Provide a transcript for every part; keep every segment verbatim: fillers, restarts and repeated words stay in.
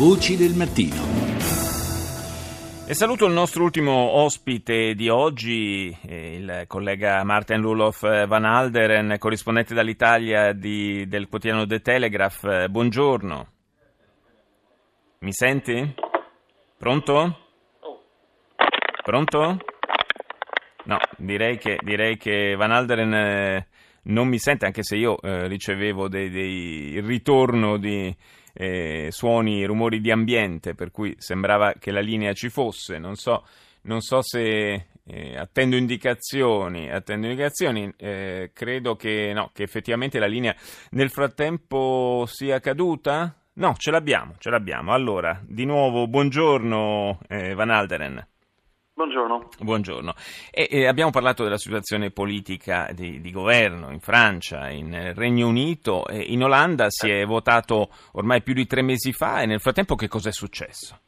Voci del mattino. E saluto il nostro ultimo ospite di oggi, il collega Maarten Lulof van Aalderen, corrispondente dall'Italia di, del quotidiano De Telegraaf. Buongiorno. Mi senti? Pronto? Pronto? No, direi che, direi che Van Aalderen eh, non mi sente, anche se io eh, ricevevo dei, dei il ritorno di eh, suoni, rumori di ambiente, per cui sembrava che la linea ci fosse. Non so, non so se eh, attendo indicazioni, attendo indicazioni. Eh, credo che no, che effettivamente la linea nel frattempo sia caduta. No, ce l'abbiamo, ce l'abbiamo. Allora, di nuovo, buongiorno eh, Van Aalderen. Buongiorno. Buongiorno. E, e abbiamo parlato della situazione politica di, di governo in Francia, in Regno Unito, e in Olanda si è votato ormai più di tre mesi fa, e nel frattempo che cosa è successo?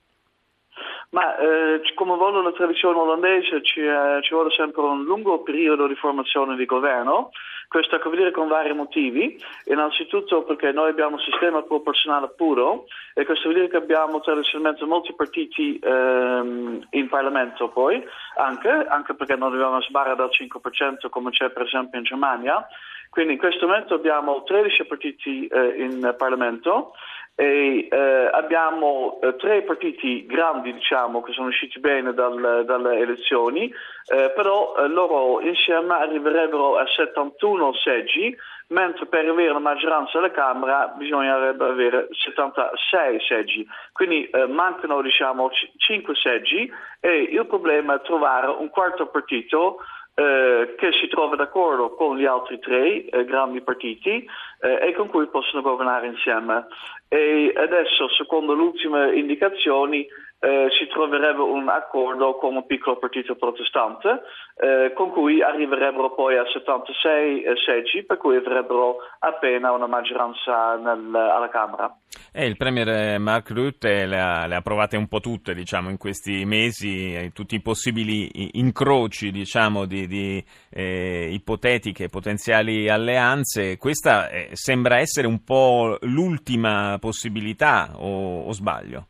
Ma eh, come vuole la tradizione olandese ci, eh, ci vuole sempre un lungo periodo di formazione di governo. Questo ha a che vedere con vari motivi, innanzitutto perché noi abbiamo un sistema proporzionale puro e questo vuol dire che abbiamo tradizionalmente molti partiti ehm, in Parlamento poi, anche, anche perché non dobbiamo sbarrare dal cinque per cento come c'è per esempio in Germania, quindi in questo momento abbiamo tredici partiti eh, in Parlamento e eh, abbiamo eh, tre partiti grandi diciamo che sono usciti bene dal, dalle elezioni, eh, però eh, loro insieme arriverebbero a settantuno seggi, mentre per avere la maggioranza alla Camera bisognerebbe avere settantasei seggi, quindi eh, mancano diciamo cinque seggi e il problema è trovare un quarto partito Eh, che si trova d'accordo con gli altri tre eh, grandi partiti eh, e con cui possono governare insieme. E adesso, secondo le ultime indicazioni, eh, si troverebbe un accordo con un piccolo partito protestante eh, con cui arriverebbero poi a settantasei eh, seggi, per cui avrebbero appena una maggioranza nel, alla Camera. E il premier Mark Rutte le ha, le ha provate un po' tutte, diciamo, in questi mesi, tutti i possibili incroci, diciamo, di, di eh, ipotetiche potenziali alleanze. Questa eh, sembra essere un po' l'ultima possibilità, o, o sbaglio?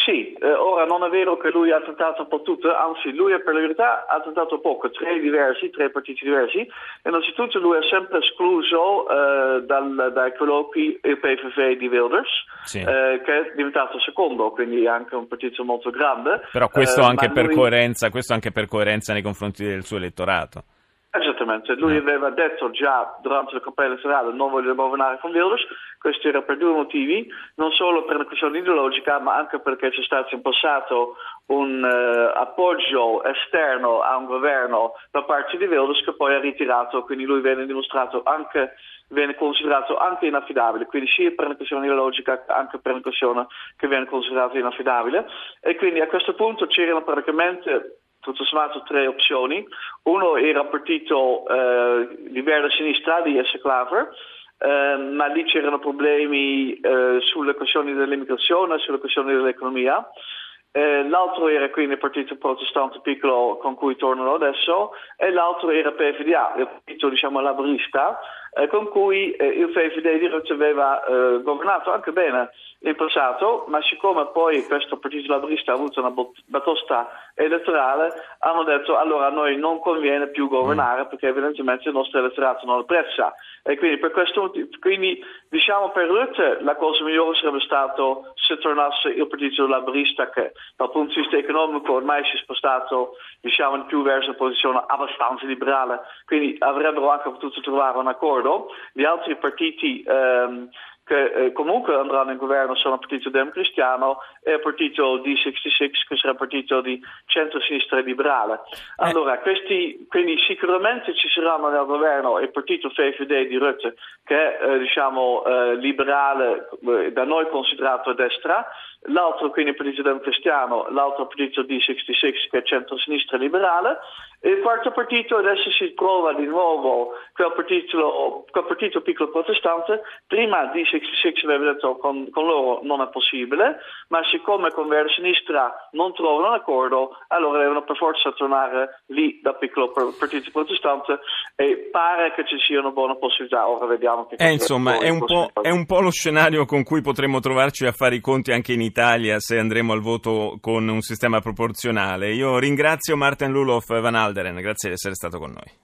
Sì, eh, ora non è vero che lui ha tentato un po' tutto, anzi lui per la verità ha tentato poco, tre diversi, tre partiti diversi. Innanzitutto lui è sempre escluso eh, dal, dai colloqui il P V V di Wilders, sì. eh, che è diventato secondo, quindi anche un partito molto grande. Però questo, eh, anche, per lui... coerenza, questo anche per coerenza nei confronti del suo elettorato. Esattamente, lui aveva detto già durante la campagna elettorale non voglio governare con Wilders, questo era per due motivi, non solo per una questione ideologica ma anche perché c'è stato in passato un eh, appoggio esterno a un governo da parte di Wilders che poi ha ritirato, quindi lui viene dimostrato anche, viene considerato anche inaffidabile, quindi sia per una questione ideologica anche per una questione che viene considerato inaffidabile, e quindi a questo punto c'erano praticamente tutto sommato tre opzioni. Uno era un partito eh, di verde sinistra di Jesse Klaver, eh, ma lì c'erano problemi eh, sulle questioni dell'immigrazione, sulle questioni dell'economia. Eh, l'altro era quindi il partito protestante piccolo con cui tornano adesso, e l'altro era PvdA, il partito diciamo laborista, eh, con cui eh, il V V D di Rutte aveva eh, governato anche bene in passato, ma siccome poi questo partito laborista ha avuto una batosta elettorale, hanno detto allora a noi non conviene più governare perché evidentemente il nostro elettorato non apprezza, e quindi per questo, quindi diciamo per Rutte la cosa migliore sarebbe stato se tornasse il partito laborista che dal punto di vista economico ormai si è spostato diciamo in più verso una posizione abbastanza liberale, quindi avrebbero anche potuto trovare un accordo. Gli altri partiti ehm, che eh, comunque andranno in governo sono il partito democristiano e il partito D sessantasei, che sarà il partito di centrosinistra liberale. Allora, questi, quindi sicuramente ci saranno nel governo il partito V V D di Rutte, che è eh, diciamo eh, liberale, da noi considerato a destra, l'altro quindi il partito democristiano, l'altro partito D sessantasei che è centrosinistra liberale, Il quarto partito adesso si trova di nuovo quel partito, quel partito piccolo protestante. Prima D sessantasei aveva detto con, con loro non è possibile, ma siccome con la sinistra non trovano un accordo, allora devono per forza tornare lì da piccolo partito protestante, e pare che ci sia una buona possibilità. Ora vediamo che eh, insomma è un, po', è un po' lo scenario con cui potremmo trovarci a fare i conti anche in Italia se andremo al voto con un sistema proporzionale. Io ringrazio Maarten Lulof van Aalderen, grazie di essere stato con noi.